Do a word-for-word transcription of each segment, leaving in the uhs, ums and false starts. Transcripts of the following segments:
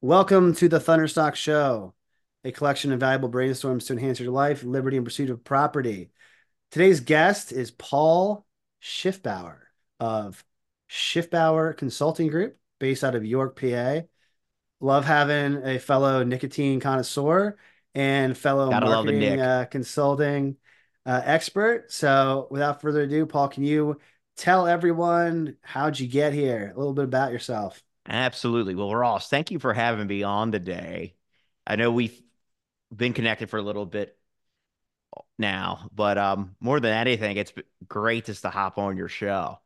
Welcome to the Thunderstock Show, a collection of valuable brainstorms to enhance your life, liberty, and pursuit of property. Today's guest is Paul Schiffbauer of Schiffbauer Consulting Group, based out of York, P A. Love having a fellow nicotine connoisseur and fellow Gotta marketing uh, consulting uh, expert. So without further ado, Paul, can you tell everyone how'd you get here? A little bit about yourself. Absolutely. Well, Ross, thank you for having me on today. I know we've been connected for a little bit now, but um, more than anything, it's great just to hop on your show.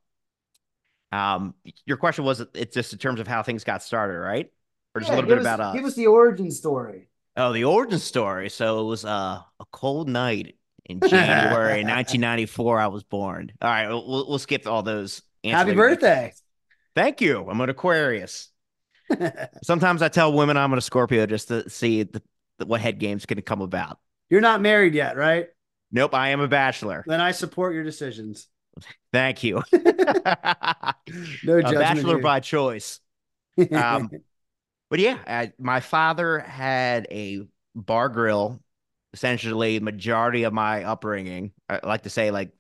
Um, your question was, it's just in terms of how things got started, right? Or just yeah, a little bit us, about us. Give us the origin story. Oh, the origin story. So it was uh, a cold night in January nineteen ninety-four. I was born. All right, we'll, we'll skip all those. Happy birthday. Thank you. I'm an Aquarius. Sometimes I tell women I'm an Scorpio just to see the, the, what head game's going to come about. You're not married yet, right? Nope, I am a bachelor. Then I support your decisions. Thank you. No judgment. A bachelor here. By choice. Um, but yeah, I, my father had a bar grill, essentially majority of my upbringing. I like to say, like,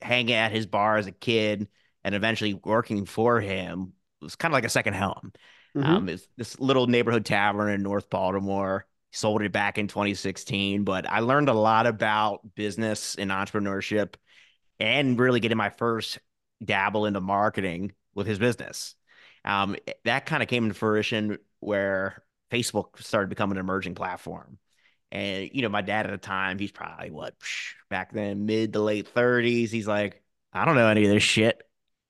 hanging at his bar as a kid, and eventually working for him. It was kind of like a second home. Mm-hmm. Um, it's this little neighborhood tavern in North Baltimore. Sold it back in twenty sixteen, but I learned a lot about business and entrepreneurship and really getting my first dabble into marketing with his business. Um, that kind of came to fruition where Facebook started becoming an emerging platform. And, you know, my dad at the time, he's probably what, back then, mid to late thirties. He's like, I don't know any of this shit.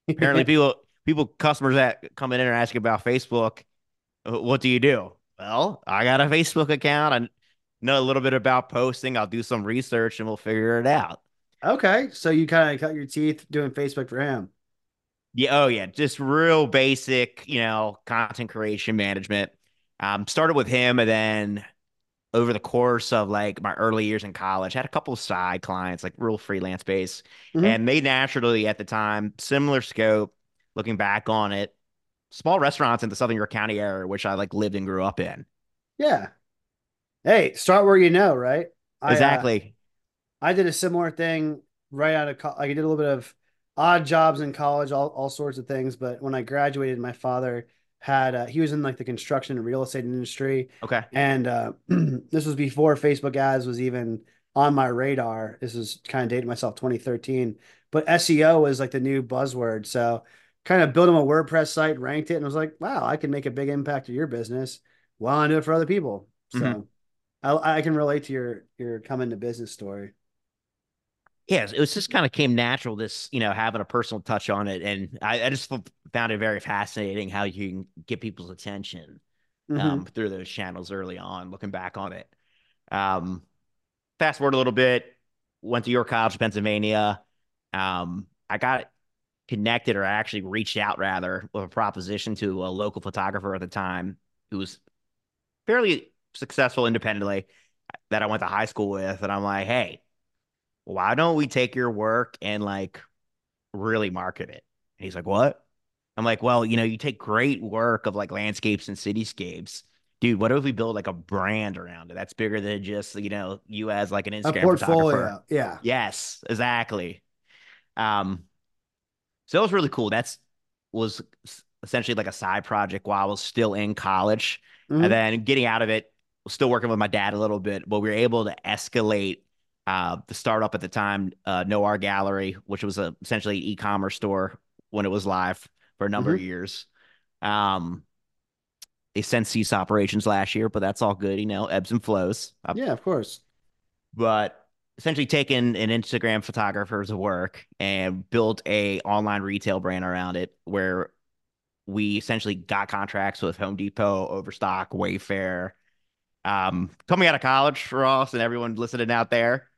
Apparently people, people, customers that come in and ask about Facebook, what do you do? Well, I got a Facebook account. I know a little bit about posting. I'll do some research and we'll figure it out. Okay. So you kind of cut your teeth doing Facebook for him. Yeah. Oh yeah. Just real basic, you know, content creation management. Um, started with him. And then over the course of like my early years in college, I had a couple of side clients, like real freelance base. Mm-hmm. And they naturally at the time, similar scope, looking back on it, small restaurants in the Southern York County area, which I like lived and grew up in. Yeah. Hey, start where you know, right? Exactly. I, uh, I did a similar thing right out of college. I did a little bit of odd jobs in college, all, all sorts of things. But when I graduated, my father had, uh, he was in like the construction and real estate industry. Okay. And uh, this was before Facebook ads was even on my radar. This is kind of dating myself, twenty thirteen, but S E O was like the new buzzword. So kind of built him a WordPress site, ranked it, and was like, wow, I can make a big impact to your business while I do it for other people. So mm-hmm. I, I can relate to your, your coming to business story. Yes, it was just kind of came natural, this, you know, having a personal touch on it. And I, I just found it very fascinating how you can get people's attention um, mm-hmm. through those channels early on, looking back on it. Um, fast forward a little bit, went to York College, Pennsylvania. Um, I got connected, or actually reached out rather, with a proposition to a local photographer at the time who was fairly successful independently that I went to high school with. And I'm like, hey, why don't we take your work and like really market it? And he's like, what? I'm like, well, you know, you take great work of like landscapes and cityscapes. Dude, what if we build like a brand around it? That's bigger than just, you know, you as like an Instagram a portfolio. Photographer. Yeah. Yes, exactly. Um, so that was really cool. That's was essentially like a side project while I was still in college. Mm-hmm. And then getting out of it, still working with my dad a little bit, but we were able to escalate Uh, the startup at the time, uh, Noir Gallery, which was a, essentially an e-commerce store when it was live for a number mm-hmm. of years. Um, they since ceased operations last year, but that's all good, you know, ebbs and flows. Uh, yeah, of course. But essentially taking an Instagram photographer's work and built a online retail brand around it, where we essentially got contracts with Home Depot, Overstock, Wayfair. Um, coming out of college, Ross, and everyone listening out there,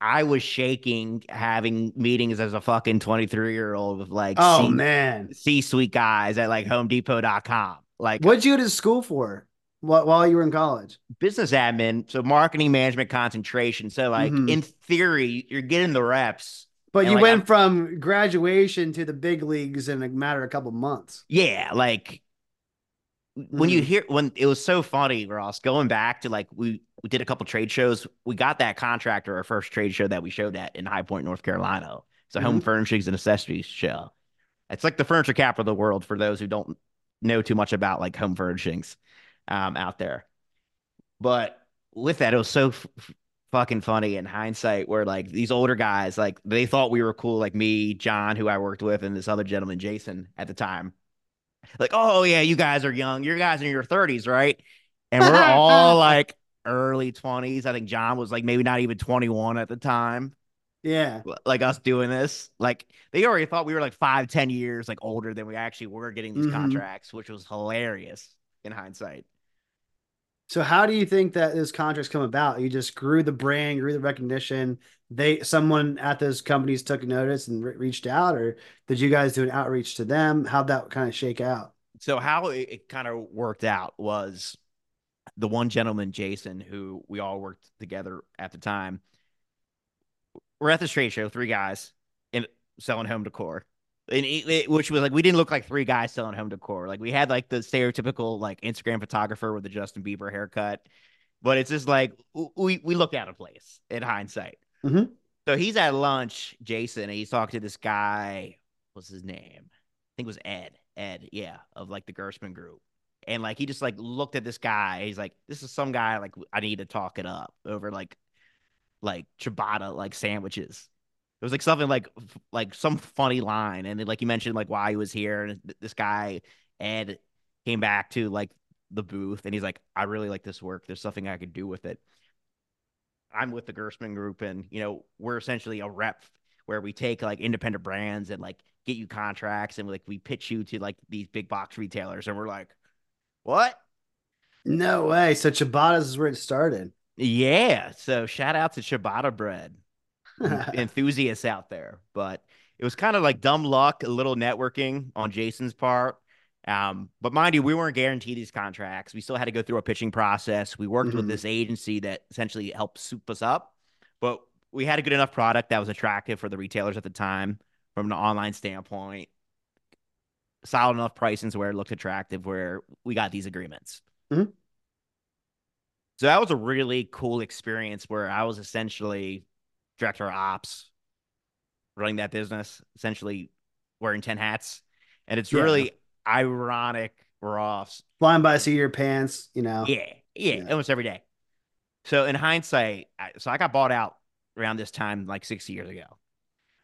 I was shaking having meetings as a fucking twenty-three year old with like, oh C man, C-suite guys at like home depot dot com. Like, what'd you go to school for wh while you were in college? Business admin. So marketing management concentration. So like mm-hmm. in theory, you're getting the reps. But you like, went I'm, from graduation to the big leagues in a matter of a couple months. Yeah. Like when you hear, when it was so funny, Ross, going back to like, we, we did a couple trade shows. We got that contractor, our first trade show that we showed at in High Point, North Carolina. It's a mm-hmm. home furnishings and accessories show. It's like the furniture capital of the world for those who don't know too much about like home furnishings um, out there. But with that, it was so f fucking funny in hindsight where like these older guys, like they thought we were cool, like me, John, who I worked with, and this other gentleman, Jason, at the time. Like, oh yeah, you guys are young. You guys are in your thirties, right? And we're all like early twenties. I think John was like maybe not even twenty-one at the time. Yeah. Like us doing this. Like they already thought we were like five, ten years like older than we actually were getting these mm-hmm. contracts, which was hilarious in hindsight. So how do you think that this contract's come about? You just grew the brand, grew the recognition. They, someone at those companies took notice and re reached out, or did you guys do an outreach to them? How'd that kind of shake out? So how it, it kind of worked out was the one gentleman, Jason, who we all worked together at the time. We're at this trade show, three guys in selling home decor, and it, it, which was like, we didn't look like three guys selling home decor. Like we had like the stereotypical like Instagram photographer with the Justin Bieber haircut, but it's just like, we, we looked out of place in hindsight. Mm-hmm. So he's at lunch, Jason, and he's talking to this guy. What's his name? I think it was Ed, Ed. Yeah. Of like the Gershman group. And like, he just like looked at this guy. He's like, this is some guy, like I need to talk it up over like, like ciabatta, like sandwiches. It was like something like, like some funny line. And then like you mentioned like why he was here, and th this guy, Ed, came back to like the booth and he's like, I really like this work. There's something I could do with it. I'm with the Gershman group, and you know, we're essentially a rep where we take like independent brands and like get you contracts, and like we pitch you to like these big box retailers. And we're like, what? No way. So ciabatta's is where it started. Yeah. So shout out to ciabatta bread enthusiasts out there. But it was kind of like dumb luck, a little networking on Jason's part. Um, but mind you, we weren't guaranteed these contracts. We still had to go through a pitching process. We worked mm-hmm. with this agency that essentially helped soup us up, but we had a good enough product that was attractive for the retailers at the time from an online standpoint, solid enough pricing where it looked attractive, where we got these agreements. Mm-hmm. So that was a really cool experience where I was essentially director of ops running that business, essentially wearing ten hats. And it's yeah. really ironic, Ross. Flying by the seat of your pants, you know. Yeah, yeah, yeah, almost every day. So in hindsight, I, so I got bought out around this time, like six years ago.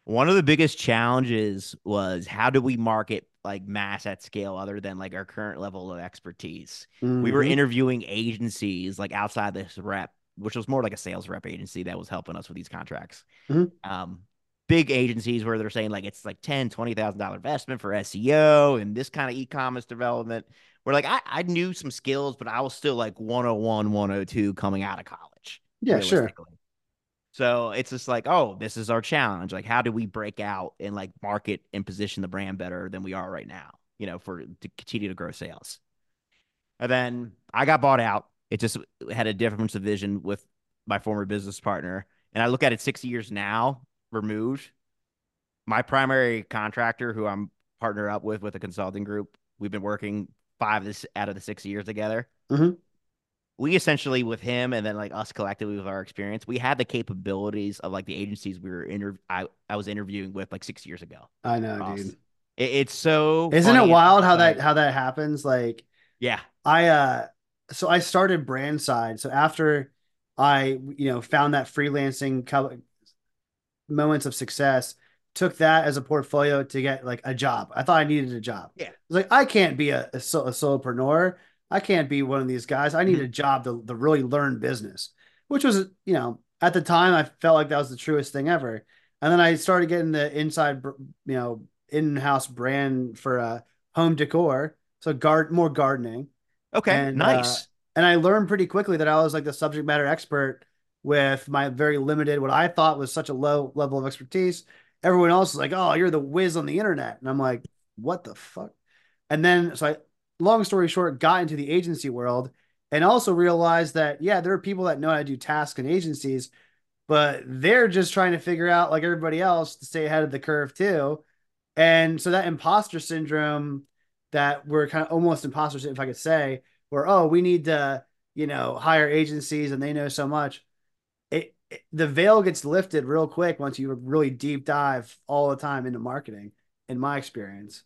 One of the biggest challenges was how do we market like mass at scale other than like our current level of expertise. Mm-hmm. We were interviewing agencies like outside this rep, which was more like a sales rep agency that was helping us with these contracts. Mm-hmm. Um, big agencies where they're saying like, it's like ten, twenty thousand dollar investment for S E O and this kind of e-commerce development. We're like, I, I knew some skills, but I was still like one oh one, one oh two coming out of college. Yeah, sure. So it's just like, oh, this is our challenge. Like, how do we break out and like market and position the brand better than we are right now, you know, for to continue to grow sales. And then I got bought out. It just had a difference of vision with my former business partner. And I look at it six years now removed. My primary contractor, who I'm partnered up with with a consulting group, we've been working five this, out of the six years together. Mm-hmm. We essentially, with him and then like us collectively with our experience, we had the capabilities of like the agencies we were inter I, I was interviewing with like six years ago. I know, Ross. Dude. It, it's so isn't it wild how that how that happens? Like, yeah, I uh, so I started brand side. So after I you know found that freelancing moments of success, took that as a portfolio to get like a job. I thought I needed a job. Yeah. I was like, I can't be a, a, sol a solopreneur. I can't be one of these guys. I need mm-hmm. a job to, to really learn business, which was, you know, at the time I felt like that was the truest thing ever. And then I started getting the inside, you know, in-house brand for uh, home decor. So guard more gardening. Okay. And, nice. Uh, and I learned pretty quickly that I was like the subject matter expert with my very limited, what I thought was such a low level of expertise. Everyone else is like, oh, you're the whiz on the internet. And I'm like, what the fuck? And then, so I, long story short, got into the agency world and also realized that, yeah, there are people that know how to do tasks in agencies, but they're just trying to figure out like everybody else to stay ahead of the curve too. And so that imposter syndrome that were kind of almost imposters, if I could say, where, oh, we need to, you know, hire agencies and they know so much. It, it the veil gets lifted real quick once you really deep dive all the time into marketing, in my experience.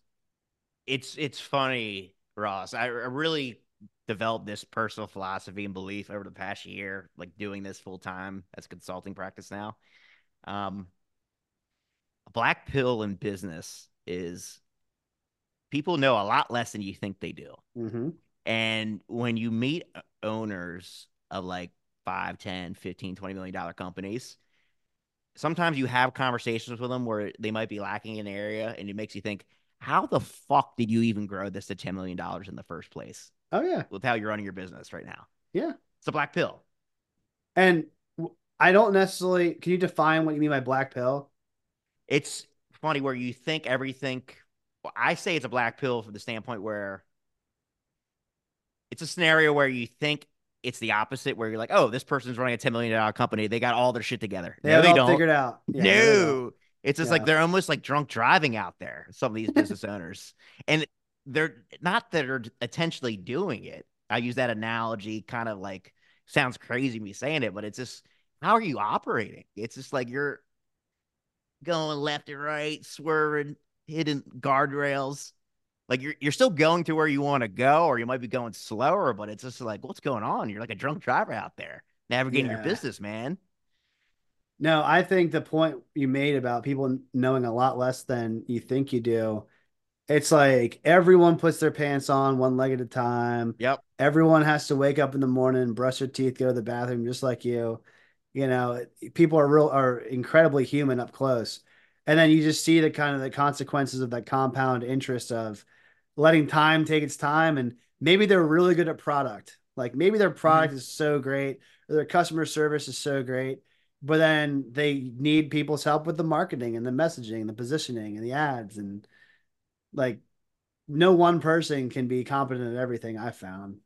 It's, it's funny, Ross. I, I really developed this personal philosophy and belief over the past year, like doing this full time as a consulting practice now. Um, a black pill in business is people know a lot less than you think they do. Mm-hmm. And when you meet owners of like five, ten, fifteen, twenty million dollar companies, sometimes you have conversations with them where they might be lacking in an area, and it makes you think, how the fuck did you even grow this to ten million dollars in the first place? Oh, yeah. With how you're running your business right now. Yeah. It's a black pill. And I don't necessarily, can you define what you mean by black pill? It's funny where you think everything, well, I say it's a black pill from the standpoint where it's a scenario where you think it's the opposite, where you're like, oh, this person's running a ten million dollar company. They got all their shit together. They no, they don't. Figured out. Yeah, no. It's just yeah. like, they're almost like drunk driving out there. Some of these business owners, and they're not that are intentionally doing it. I use that analogy kind of like, sounds crazy me saying it, but it's just, how are you operating? It's just like, you're going left and right, swerving, hitting guardrails. Like you're, you're still going to where you want to go, or you might be going slower, but it's just like, what's going on? You're like a drunk driver out there navigating yeah. your business, man. No, I think the point you made about people knowing a lot less than you think you do, it's like everyone puts their pants on one leg at a time. Yep. Everyone has to wake up in the morning, brush their teeth, go to the bathroom, just like you. You know, people are real are incredibly human up close. And then you just see the kind of the consequences of that compound interest of letting time take its time. And maybe they're really good at product. Like maybe their product mm-hmm. is so great, or their customer service is so great, but then they need people's help with the marketing and the messaging and the positioning and the ads. And like no one person can be competent at everything, I found.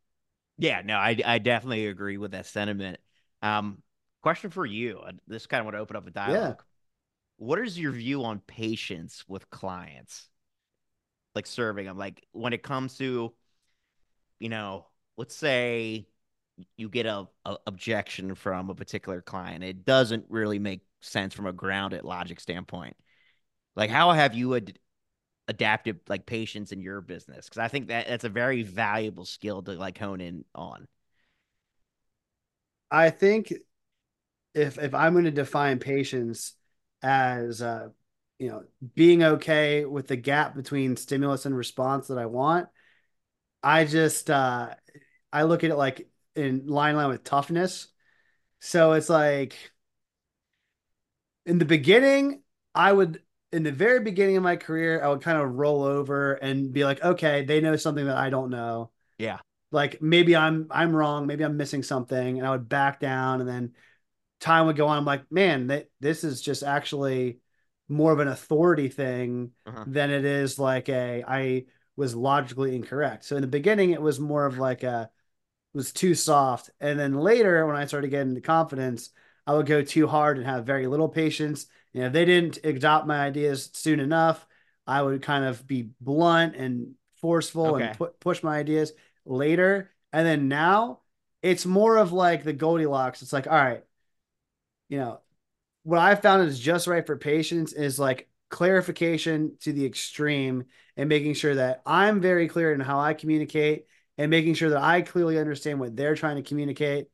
Yeah, no, I, I definitely agree with that sentiment. Um, Question for you. This kind of would open up a dialogue. Yeah. What is your view on patience with clients? Like serving them, like when it comes to, you know, let's say you get a, a objection from a particular client. It doesn't really make sense from a grounded logic standpoint. Like how have you ad adapted like patience in your business? Because I think that that's a very valuable skill to like hone in on. I think If if I'm going to define patience as, uh, you know, being okay with the gap between stimulus and response that I want, I just, uh, I look at it like in line line with toughness. So it's like in the beginning, I would, in the very beginning of my career, I would kind of roll over and be like, okay, they know something that I don't know. Yeah. Like maybe I'm, I'm wrong. Maybe I'm missing something. And I would back down, and then time would go on. I'm like, man, that this is just actually more of an authority thing uh-huh. than it is like a, I was logically incorrect. So in the beginning, it was more of like a, it was too soft. And then later when I started getting the confidence, I would go too hard and have very little patience. You know, if they didn't adopt my ideas soon enough, I would kind of be blunt and forceful okay. and pu push my ideas later. And then now it's more of like the Goldilocks. It's like, all right, you know, what I found is just right for patients is like clarification to the extreme, and making sure that I'm very clear in how I communicate, and making sure that I clearly understand what they're trying to communicate.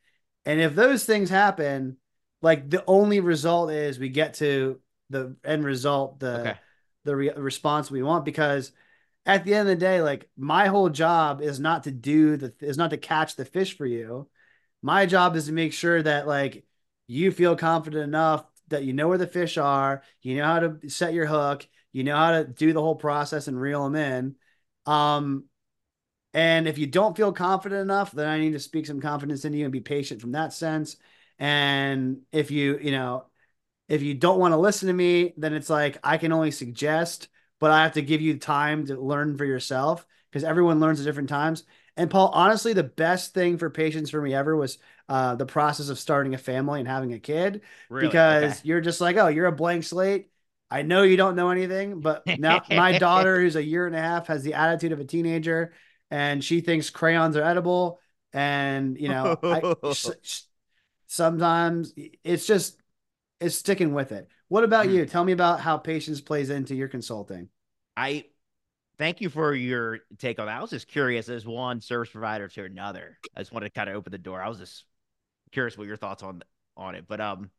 And if those things happen, like the only result is we get to the end result, the, okay. the re response we want, because at the end of the day, like my whole job is not to do the, is not to catch the fish for you. My job is to make sure that like, you feel confident enough that you know where the fish are, you know how to set your hook, you know how to do the whole process and reel them in. Um, and if you don't feel confident enough, then I need to speak some confidence into you and be patient from that sense. And if you, you know, if you don't want to listen to me, then it's like, I can only suggest, but I have to give you time to learn for yourself, because everyone learns at different times. And Paul, honestly, the best thing for patience for me ever was uh, the process of starting a family and having a kid, really? Because okay. you're just like, oh, you're a blank slate. I know you don't know anything, but now my daughter, who's a year and a half, has the attitude of a teenager, and she thinks crayons are edible. And, you know, I, sometimes it's just, it's sticking with it. What about you? Tell me about how patience plays into your consulting. I thank you for your take on that. I was just curious as one service provider to another. I just wanted to kind of open the door. I was just curious what your thoughts on, on it, but, um,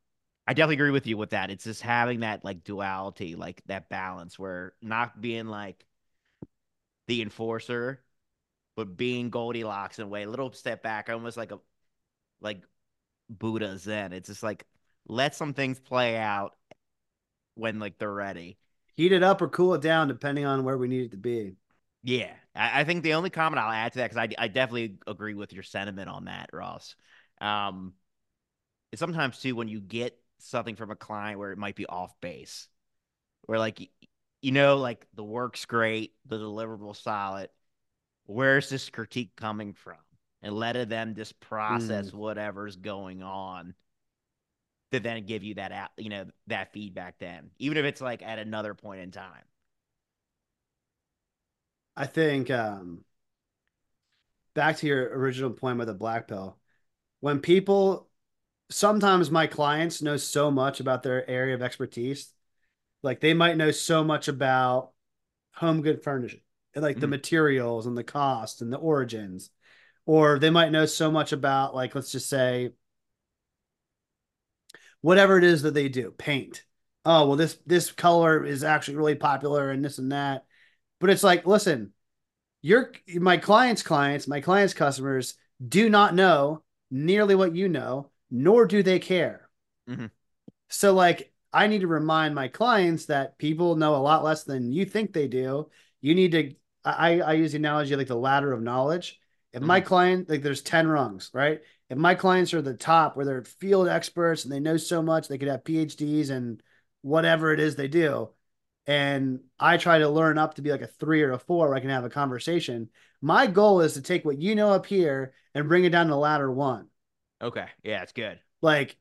I definitely agree with you with that. It's just having that like duality, like that balance where not being like the enforcer, but being Goldilocks in a way, a little step back, almost like a, like Buddha Zen. It's just like, let some things play out when like they're ready. Heat it up or cool it down, depending on where we need it to be. Yeah. I, I think the only comment I'll add to that, cause I, I definitely agree with your sentiment on that, Ross. Um, it's sometimes too, when you get something from a client where it might be off base, where like, you know, like the work's great, the deliverable's solid. Where's this critique coming from? And let them just process mm. whatever's going on to then give you that, you know, that feedback then, even if it's like at another point in time. I think um, back to your original point with the black pill, when people, sometimes my clients know so much about their area of expertise. Like they might know so much about home good furnishing, like mm. the materials and the cost and the origins, or they might know so much about like, let's just say whatever it is that they do, paint. Oh, well this, this color is actually really popular and this and that, but it's like, listen, your, my client's clients, my client's customers do not know nearly what you know, nor do they care. Mm-hmm. So like, I need to remind my clients that people know a lot less than you think they do. You need to, I, I use the analogy like the ladder of knowledge. If mm-hmm. my client, like there's ten rungs, right? If my clients are the top where they're field experts and they know so much, they could have P H Ds and whatever it is they do. And I try to learn up to be like a three or a four where I can have a conversation. My goal is to take what you know up here and bring it down to ladder one. Okay. Yeah, it's good. Like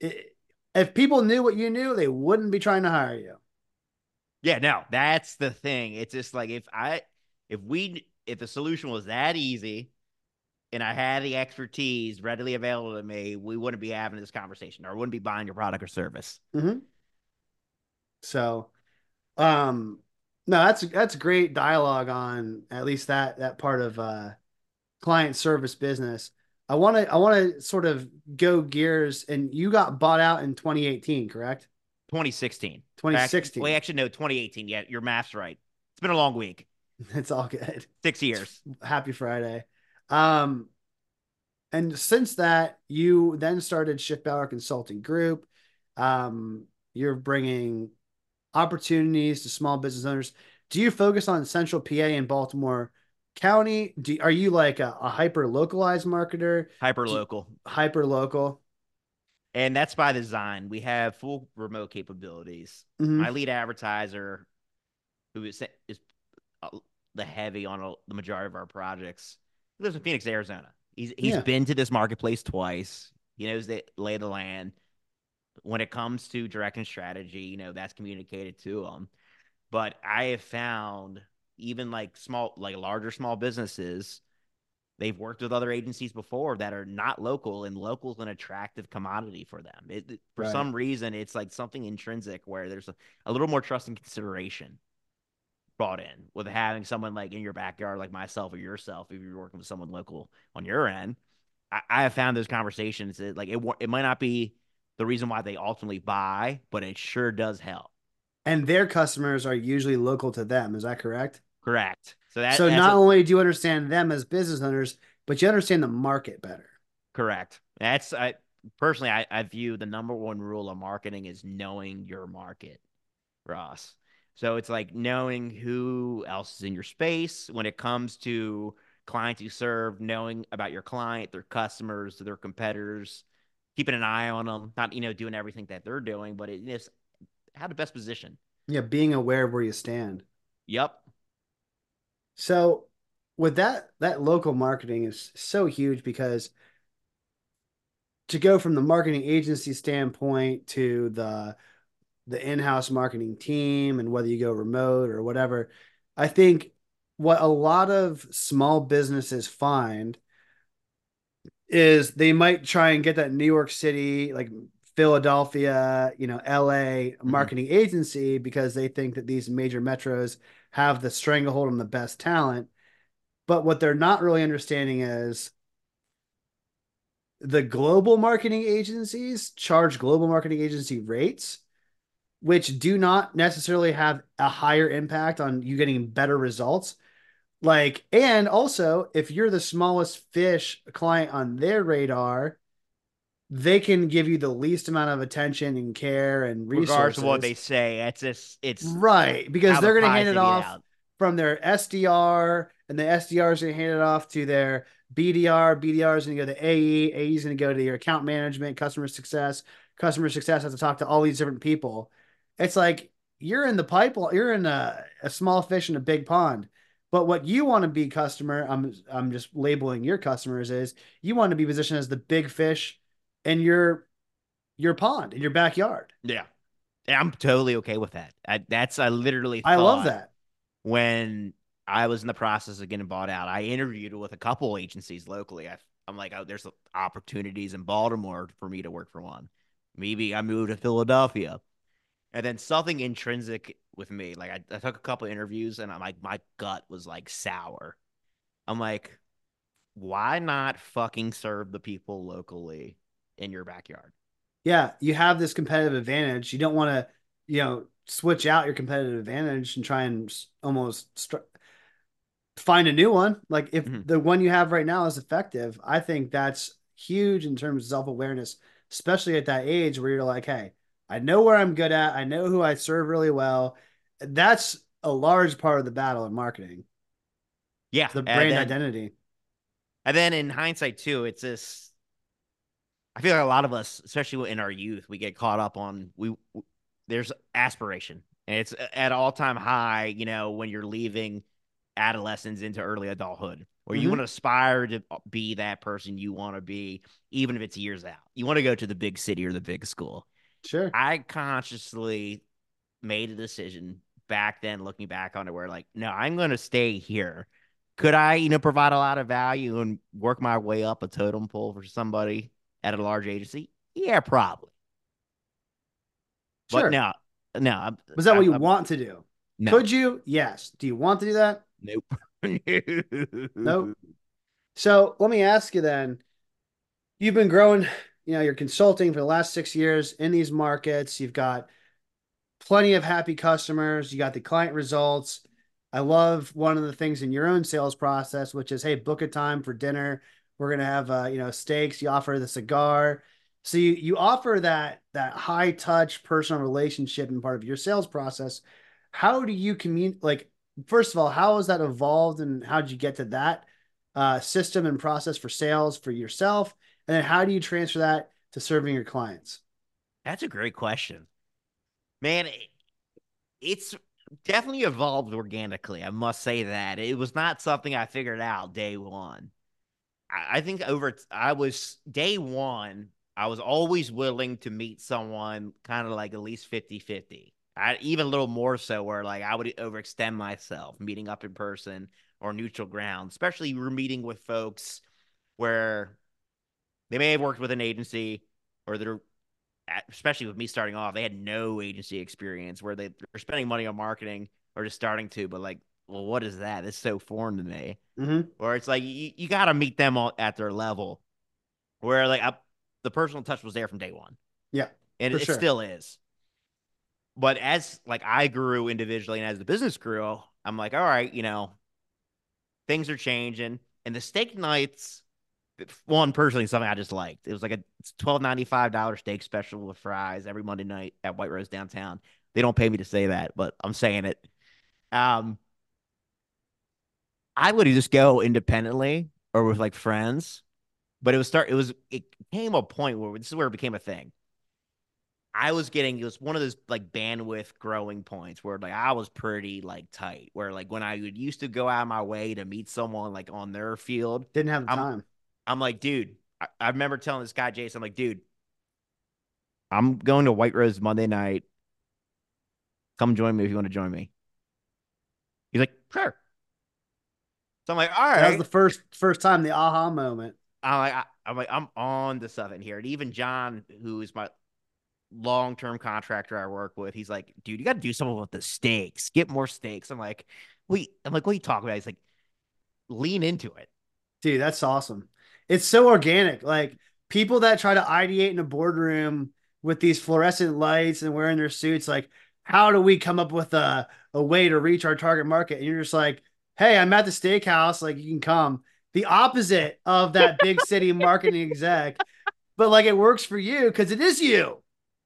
it, if people knew what you knew, they wouldn't be trying to hire you. Yeah, no, that's the thing. It's just like, if I, if we, if the solution was that easy and I had the expertise readily available to me, we wouldn't be having this conversation or wouldn't be buying your product or service. Mm-hmm. So, um, no, that's, that's great dialogue on at least that, that part of, uh, client service business. I want to, I want to sort of go gears, and you got bought out in twenty eighteen, correct? twenty sixteen. twenty sixteen. Back, well, actually, no, twenty eighteen. Yeah, your math's right. It's been a long week. It's all good. Six years. Happy Friday. Um, and since that, you then started Schiffbauer Consulting Group. Um, you're bringing opportunities to small business owners. Do you focus on Central P A and Baltimore County? Do, are you like a, a hyper-localized marketer? Hyper-local. Hyper-local. And that's by design. We have full remote capabilities. Mm-hmm. My lead advertiser, who is, is the heavy on a, the majority of our projects, he lives in Phoenix, Arizona. He's he's yeah. been to this marketplace twice. He knows the lay of the land. When it comes to direct and strategy, you know, that's communicated to him. But I have found even like small, like larger small businesses, they've worked with other agencies before that are not local, and local's an attractive commodity for them. It, for right. some reason, it's like something intrinsic where there's a, a little more trust and consideration brought in with having someone like in your backyard, like myself or yourself, if you're working with someone local on your end. I, I have found those conversations that like it, it might not be the reason why they ultimately buy, but it sure does help. And their customers are usually local to them. Is that correct? Correct. So, that, so not a, only do you understand them as business owners, but you understand the market better. Correct. That's I personally, I, I view the number one rule of marketing is knowing your market, Ross. So it's like knowing who else is in your space when it comes to clients you serve, knowing about your client, their customers, their competitors, keeping an eye on them, not, you know, doing everything that they're doing, but it is how to best position. Yeah. Being aware of where you stand. Yep. So with that, that local marketing is so huge, because to go from the marketing agency standpoint to the the in-house marketing team and whether you go remote or whatever. I think what a lot of small businesses find is they might try and get that New York City, like Philadelphia, you know, L A marketing mm-hmm. agency, because they think that these major metros have the stranglehold on the best talent. But what they're not really understanding is the global marketing agencies charge global marketing agency rates, which do not necessarily have a higher impact on you getting better results. Like, and also if you're the smallest fish client on their radar, they can give you the least amount of attention and care and resources. Regardless of what they say, it's just, it's right. Because they're going to hand it off out. From their S D R, and the S D R is going to hand it off to their B D R. B D R is going to go to A E. A E is going to go to your account management, customer success. Customer success has to talk to all these different people. It's like, you're in the pipeline. You're in a, a small fish in a big pond. But what you want to be customer, I'm I'm just labeling your customers, is you want to be positioned as the big fish in your your pond, in your backyard. Yeah. I'm totally okay with that. I, that's, I literally I love that. When I was in the process of getting bought out, I interviewed with a couple agencies locally. I, I'm like, oh, there's opportunities in Baltimore for me to work for one. Maybe I moved to Philadelphia. And then something intrinsic with me, like I, I took a couple of interviews and I'm like, my gut was like sour. I'm like, why not fucking serve the people locally in your backyard? Yeah, you have this competitive advantage. You don't want to, you know, switch out your competitive advantage and try and almost str- find a new one. Like if mm-hmm. the one you have right now is effective, I think that's huge in terms of self-awareness, especially at that age where you're like, hey, I know where I'm good at. I know who I serve really well. That's a large part of the battle in marketing. Yeah. The brand and then, identity. And then in hindsight too, it's this, I feel like a lot of us, especially in our youth, we get caught up on, we, there's aspiration and it's at all time high, you know, when you're leaving adolescence into early adulthood, where mm-hmm. you want to aspire to be that person you want to be, even if it's years out. You want to go to the big city or the big school. Sure. I consciously made a decision back then, looking back on it, where like, no, I'm going to stay here. Could I, you know, provide a lot of value and work my way up a totem pole for somebody at a large agency? Yeah, probably. Sure. But no, no. Was that I, what you I, want to do? No. Could you? Yes. Do you want to do that? Nope. Nope. So let me ask you then, you've been growing, you know, you're consulting for the last six years in these markets. You've got plenty of happy customers. You got the client results. I love one of the things in your own sales process, which is, hey, book a time for dinner. We're going to have, uh, you know, steaks. You offer the cigar. So you, you offer that, that high touch personal relationship in part of your sales process. How do you communicate? Like, first of all, how has that evolved and how did you get to that uh, system and process for sales for yourself? And then how do you transfer that to serving your clients? That's a great question, man. It, it's definitely evolved organically. I must say that it was not something I figured out day one. I, I think over, I was day one, I was always willing to meet someone kind of like at least fifty fifty. I even a little more so where like I would overextend myself meeting up in person or neutral ground, especially we're meeting with folks where they may have worked with an agency or they're, especially with me starting off, they had no agency experience where they, they're spending money on marketing or just starting to, but like, well, what is that? It's so foreign to me. Mm-hmm. Or it's like, you, you got to meet them all at their level where like I, the personal touch was there from day one. Yeah. And it, sure. it still is. But as like I grew individually and as the business grew, I'm like, all right, you know, things are changing and the steak nights, one personally, something I just liked. It was like a twelve ninety-five steak special with fries every Monday night at White Rose downtown. They don't pay me to say that, but I'm saying it. Um, I would just go independently or with like friends, but it was start. It was it came a point where this is where it became a thing. I was getting it was one of those like bandwidth growing points where like I was pretty like tight. Where like when I would used to go out of my way to meet someone like on their field, didn't have the I'm, time. I'm like, dude, I, I remember telling this guy, Jason, I'm like, dude, I'm going to White Rose Monday night. Come join me if you want to join me. He's like, sure. So I'm like, all right. That was the first first time, the aha moment. I'm like, I, I'm like, I'm on to something here. And even John, who is my long-term contractor I work with, he's like, dude, you got to do something with the stakes. Get more stakes. I'm like, wait. I'm like, what are you talking about? He's like, lean into it. Dude, that's awesome. It's so organic. Like, people that try to ideate in a boardroom with these fluorescent lights and wearing their suits, like, how do we come up with a, a way to reach our target market? And you're just like, hey, I'm at the steakhouse. Like, you can come. The opposite of that big city marketing exec. But, like, it works for you because it is you.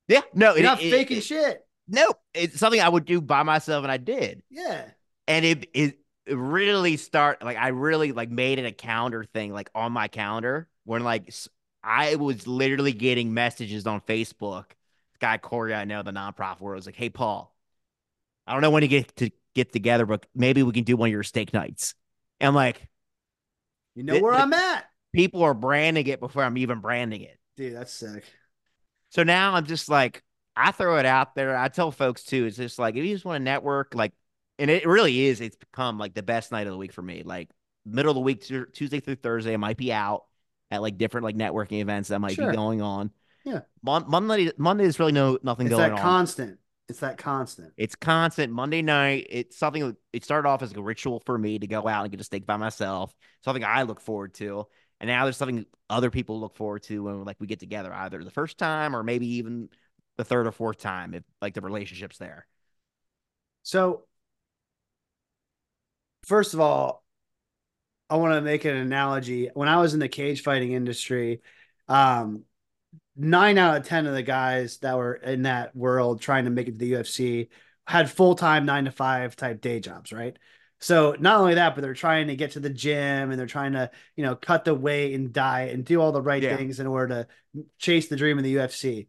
Yeah. No. You're it, not it, faking it, shit. No. It's something I would do by myself, and I did. Yeah. And it, it really start, like, I really, like, made it a calendar thing, like, on my calendar when, like, I was literally getting messages on Facebook. Guy Corey, I know, the nonprofit world, was like, hey, Paul, I don't know when to get to get together, but maybe we can do one of your steak nights. And I'm like, you know where I'm at. People are branding it before I'm even branding it. Dude, that's sick. So now I'm just like, I throw it out there. I tell folks too, it's just like, if you just want to network, like, and it really is, it's become like the best night of the week for me. Like, middle of the week, Tuesday through Thursday, I might be out at like different like networking events that might sure. be going on. Yeah, Monday. Monday is really no nothing it's going on. It's that constant. It's that constant. It's constant. Monday night. It's something. It started off as a ritual for me to go out and get a steak by myself. Something I look forward to. And now there's something other people look forward to when like we get together, either the first time or maybe even the third or fourth time, if like the relationship's there. So, first of all, I want to make an analogy. When I was in the cage fighting industry, um. Nine out of ten of the guys that were in that world trying to make it to the U F C had full-time nine to five type day jobs, right? So not only that, but they're trying to get to the gym and they're trying to, you know, cut the weight and diet and do all the right yeah. things in order to chase the dream of the U F C.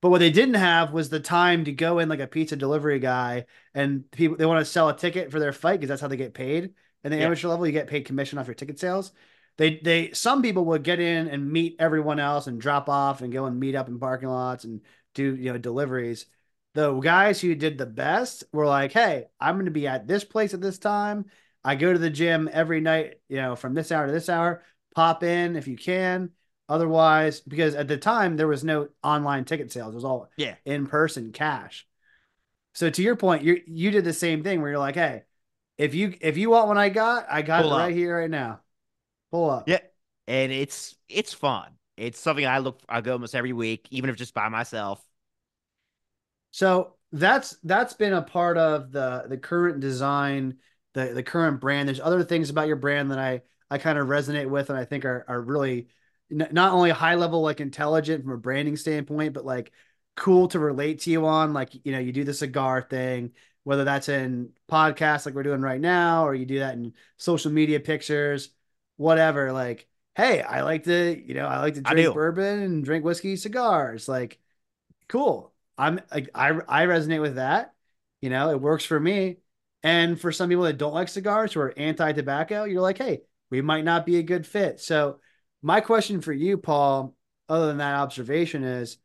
But what they didn't have was the time to go in like a pizza delivery guy, and people, they want to sell a ticket for their fight because that's how they get paid. And the yeah. amateur level, you get paid commission off your ticket sales. They, they, some people would get in and meet everyone else and drop off and go and meet up in parking lots and do, you know, deliveries. The guys who did the best were like, hey, I'm going to be at this place at this time. I go to the gym every night, you know, from this hour to this hour, pop in if you can. Otherwise, because at the time there was no online ticket sales. It was all yeah. in-person cash. So to your point, you you did the same thing where you're like, hey, if you, if you want what I got, I got Pull it right up. here, right now. Pull up. Yeah. And it's, it's fun. It's something I look, I go almost every week, even if just by myself. So that's, that's been a part of the, the current design, the, the current brand. There's other things about your brand that I, I kind of resonate with. And I think are, are really n- not only high level, like intelligent from a branding standpoint, but like cool to relate to you on. Like, you know, you do the cigar thing, whether that's in podcasts like we're doing right now, or you do that in social media pictures, whatever. Like, hey, I like to, you know, I like to drink bourbon and drink whiskey, cigars. Like, cool. I'm like, I, I resonate with that. You know, it works for me. And for some people that don't like cigars or are anti-tobacco, you're like, hey, we might not be a good fit. So my question for you, Paul, other than that observation, is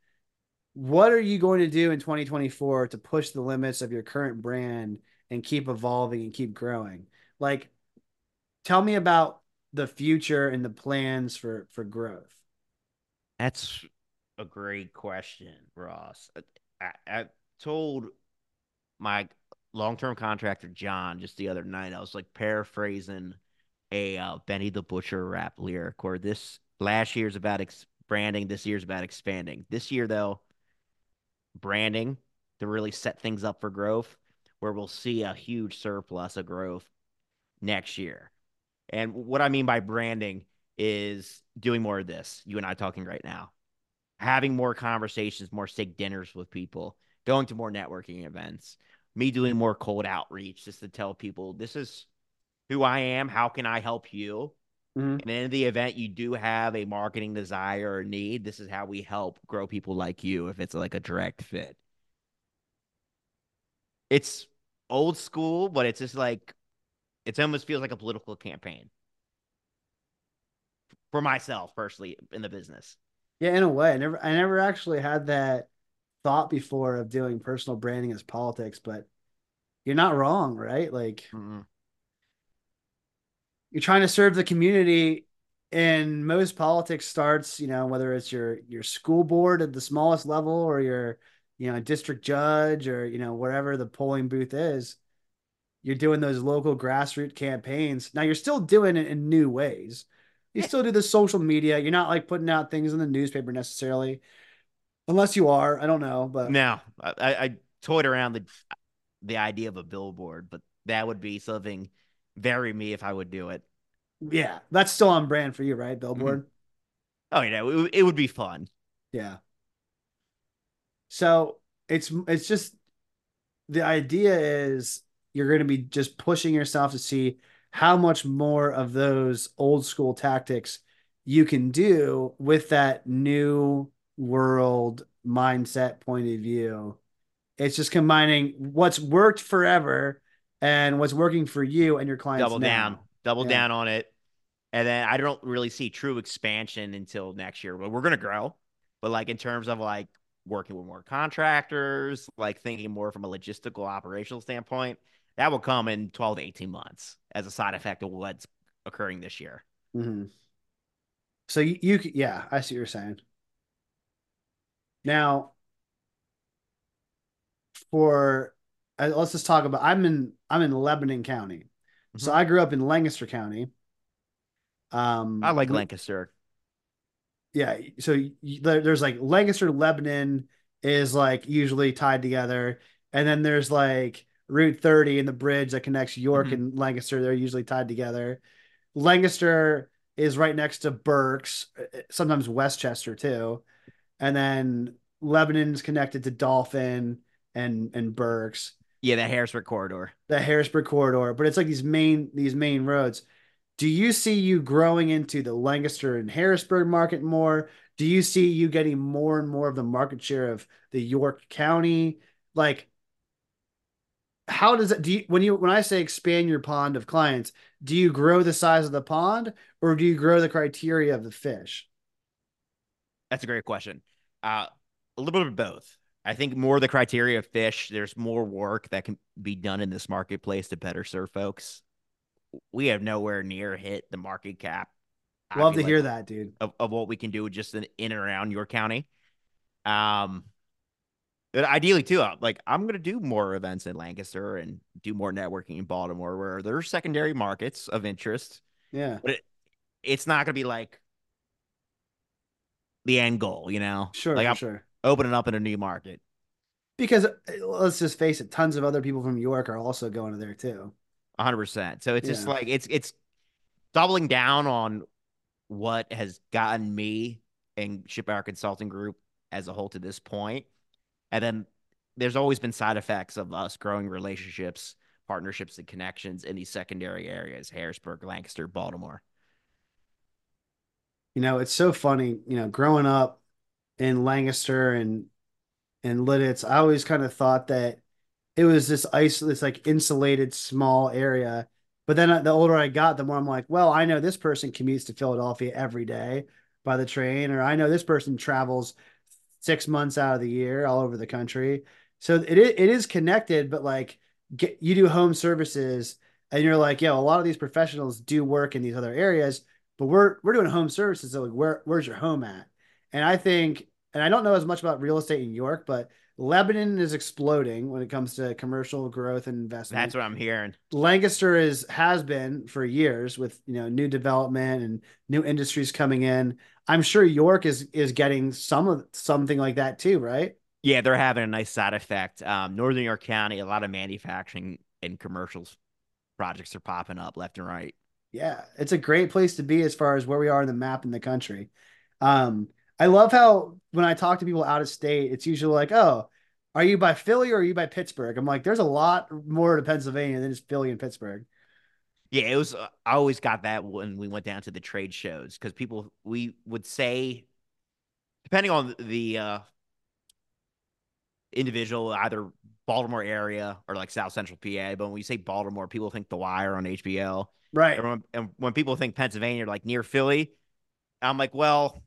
what are you going to do in twenty twenty-four to push the limits of your current brand and keep evolving and keep growing? Like, tell me about the future and the plans for, for growth. That's a great question, Ross. I, I told my long-term contractor, John, just the other night, I was like paraphrasing a uh, Benny the Butcher rap lyric where this last year's about ex- branding. This year's about expanding. This year though, branding to really set things up for growth, where we'll see a huge surplus of growth next year. And what I mean by branding is doing more of this, you and I talking right now, having more conversations, more steak dinners with people, going to more networking events, me doing more cold outreach just to tell people, this is who I am. How can I help you? Mm-hmm. And in the event you do have a marketing desire or need, this is how we help grow people like you if it's like a direct fit. It's old school, but it's just like, it almost feels like a political campaign for myself personally in the business. Yeah, in a way. I never I never actually had that thought before of doing personal branding as politics, but you're not wrong, right? Like mm-hmm. you're trying to serve the community, and most politics starts, you know, whether it's your, your school board at the smallest level or your, you know, district judge or, you know, whatever the polling booth is, you're doing those local grassroots campaigns. Now you're still doing it in new ways. You still do the social media. You're not like putting out things in the newspaper necessarily, unless you are. I don't know, but no, I, I toyed around the the idea of a billboard, but that would be something very me if I would do it. Yeah, that's still on brand for you, right? Billboard. Mm-hmm. Oh, you know, it, it would be fun. Yeah. So it's it's just the idea is you're going to be just pushing yourself to see how much more of those old school tactics you can do with that new world mindset point of view. It's just combining what's worked forever and what's working for you and your clients. Double now. down, double yeah. down on it. And then I don't really see true expansion until next year, but we're going to grow. But like in terms of like working with more contractors, like thinking more from a logistical operational standpoint, that will come in twelve to eighteen months as a side effect of what's occurring this year. Mm-hmm. So you, you, yeah, I see what you're saying. Now for, uh, let's just talk about, I'm in, I'm in Lebanon County. Mm-hmm. So I grew up in Lancaster County. Um, I like Lancaster. Yeah. So you, there's like Lancaster, Lebanon is like usually tied together. And then there's like Route thirty and the bridge that connects York mm-hmm. and Lancaster. They're usually tied together. Lancaster is right next to Berks, sometimes Westchester too. And then Lebanon's connected to Dolphin and, and Berks. Yeah, the Harrisburg corridor. The Harrisburg corridor. But it's like these main these main roads. Do you see you growing into the Lancaster and Harrisburg market more? Do you see you getting more and more of the market share of the York County? Like, how does it do you, when you when I say expand your pond of clients, do you grow the size of the pond or do you grow the criteria of the fish? That's a great question. Uh, a little bit of both. I think more the criteria of fish, there's more work that can be done in this marketplace to better serve folks. We have nowhere near hit the market cap. Love to like, hear that, dude. Of, of what we can do just in, in and around your county. Um, Ideally, too, like I'm going to do more events in Lancaster and do more networking in Baltimore where there are secondary markets of interest. Yeah. But it, it's not going to be like the end goal, you know? Sure, like I'm sure. Opening up in a new market. Because let's just face it, tons of other people from York are also going to there, too. one hundred percent. So it's yeah. just like it's it's doubling down on what has gotten me and Schiffbauer Consulting Group as a whole to this point. And then there's always been side effects of us growing relationships, partnerships, and connections in these secondary areas, Harrisburg, Lancaster, Baltimore. You know, it's so funny, you know, growing up in Lancaster and, and Lidditz, I always kind of thought that it was this isolated, this like insulated small area. But then the older I got, the more I'm like, well, I know this person commutes to Philadelphia every day by the train, or I know this person travels six months out of the year all over the country. So it it is connected, but like get, you do home services and you're like, yo, a lot of these professionals do work in these other areas, but we're, we're doing home services. So like, where, where's your home at? And I think, and I don't know as much about real estate in York, but Lebanon is exploding when it comes to commercial growth and investment. That's what I'm hearing. Lancaster is, has been for years with, you know, new development and new industries coming in. I'm sure York is, is getting some of something like that too, right? Yeah. They're having a nice side effect. Um, Northern York County, a lot of manufacturing and commercials projects are popping up left and right. Yeah. It's a great place to be as far as where we are in the map in the country. Um, I love how when I talk to people out of state, it's usually like, oh, are you by Philly or are you by Pittsburgh? I'm like, there's a lot more to Pennsylvania than just Philly and Pittsburgh. Yeah, it was. Uh, I always got that when we went down to the trade shows because people, we would say, depending on the uh, individual, either Baltimore area or like South Central P A. But when we say Baltimore, people think The Wire on H B O. Right. And when, and when people think Pennsylvania, like near Philly, I'm like, well,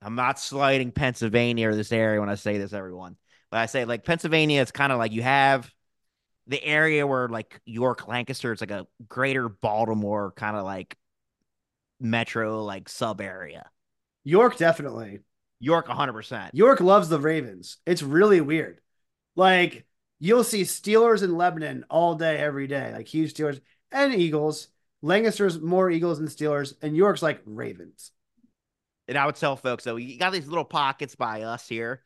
I'm not slighting Pennsylvania or this area when I say this, everyone. Like I say, like Pennsylvania, it's kind of like you have the area where like York, Lancaster, it's like a greater Baltimore kind of like metro, like sub area. York, definitely. York, one hundred percent. York loves the Ravens. It's really weird. Like, you'll see Steelers in Lebanon all day, every day. Like, huge Steelers and Eagles. Lancaster's more Eagles than Steelers, and York's like Ravens. And I would tell folks, though, you got these little pockets by us here,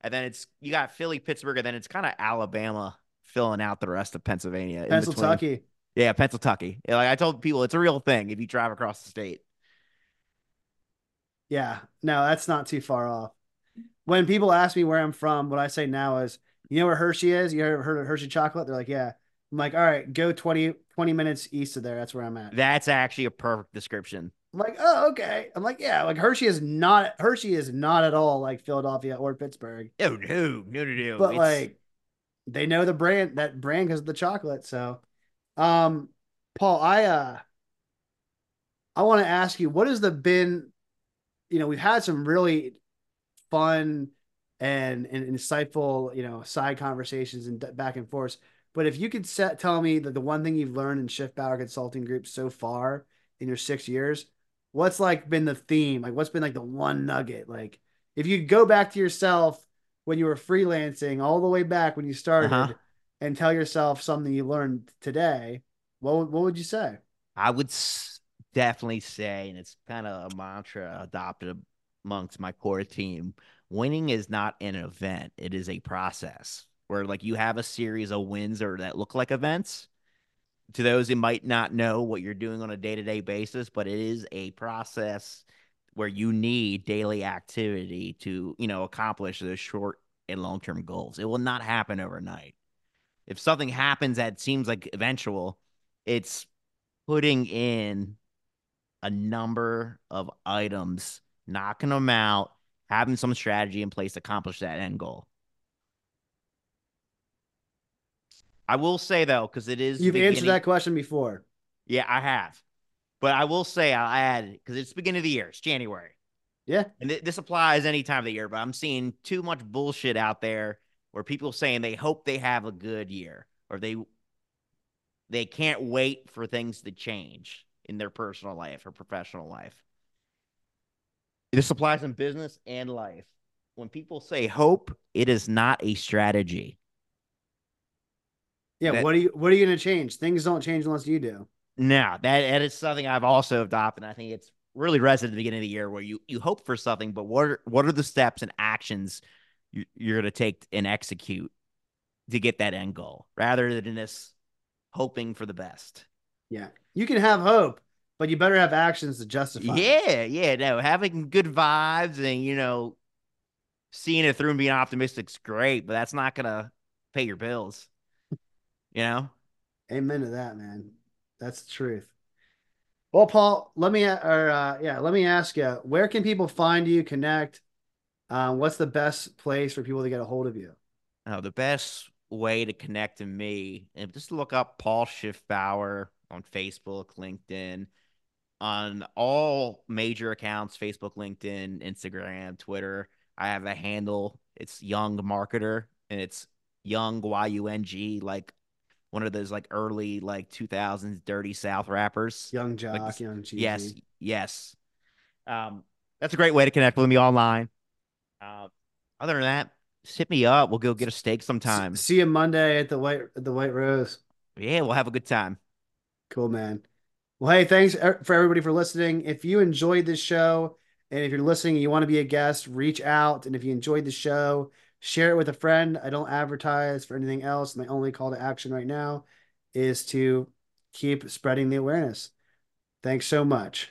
and then it's you got Philly, Pittsburgh, and then it's kind of Alabama filling out the rest of Pennsylvania. Pennsylvania. Yeah, Pennsylvania. Like I told people, it's a real thing if you drive across the state. Yeah, no, that's not too far off. When people ask me where I'm from, what I say now is, you know where Hershey is? You ever heard of Hershey chocolate? They're like, yeah. I'm like, all right, go twenty, twenty minutes east of there. That's where I'm at. That's actually a perfect description. I'm like, oh, okay. I'm like, yeah, like Hershey is not Hershey is not at all like Philadelphia or Pittsburgh. Oh no, no, no, no. But it's... like they know the brand that brand because of the chocolate. So um Paul, I uh I want to ask you, what has the been you know, we've had some really fun and, and insightful, you know, side conversations and back and forth. But if you could set, tell me that the one thing you've learned in Schiffbauer Consulting Group so far in your six years, what's like been the theme? Like what's been like the one nugget? Like if you go back to yourself when you were freelancing all the way back when you started uh-huh. and tell yourself something you learned today, what, what would you say? I would say, definitely say, and it's kind of a mantra adopted amongst my core team, winning is not an event. It is a process where like you have a series of wins or that look like events. To those who might not know what you're doing on a day-to-day basis, but it is a process where you need daily activity to, you know, accomplish those short and long-term goals. It will not happen overnight. If something happens that seems like eventual, it's putting in a number of items, knocking them out, having some strategy in place to accomplish that end goal. I will say, though, because it is... You've answered that question before. Yeah, I have. But I will say, I'll add, because it's beginning of the year. It's January. Yeah. And th this applies any time of the year, but I'm seeing too much bullshit out there where people saying they hope they have a good year or they they can't wait for things to change in their personal life or professional life. This applies in business and life. When people say hope, it is not a strategy. Yeah, that, what are you what are you gonna change? Things don't change unless you do. No, that, that is something I've also adopted. I think it's really resident at the beginning of the year where you, you hope for something, but what are, what are the steps and actions you, you're gonna take and execute to get that end goal rather than this hoping for the best. Yeah. You can have hope, but you better have actions to justify. Yeah, it. yeah, no. Having good vibes and, you know, seeing it through and being optimistic is great, but that's not going to pay your bills, you know? Amen to that, man. That's the truth. Well, Paul, let me, or uh, yeah, let me ask you, where can people find you, connect? Uh, what's the best place for people to get a hold of you? Oh, the best way to connect to me, and just look up Paul Schiffbauer on Facebook, LinkedIn, on all major accounts, Facebook, LinkedIn, Instagram, Twitter. I have a handle. It's Young Marketer, and it's Young, Y U N G, like one of those like early like two thousands Dirty South rappers. Young Jock, like Young G. Yes, yes. Um, that's a great way to connect with me online. Uh, other than that, just hit me up. We'll go get a steak sometime. See you Monday at the White, at the White Rose. Yeah, we'll have a good time. Cool, man. Well, hey, thanks for everybody for listening. If you enjoyed this show and if you're listening and you want to be a guest, reach out. And if you enjoyed the show, share it with a friend. I don't advertise for anything else. My only call to action right now is to keep spreading the awareness. Thanks so much.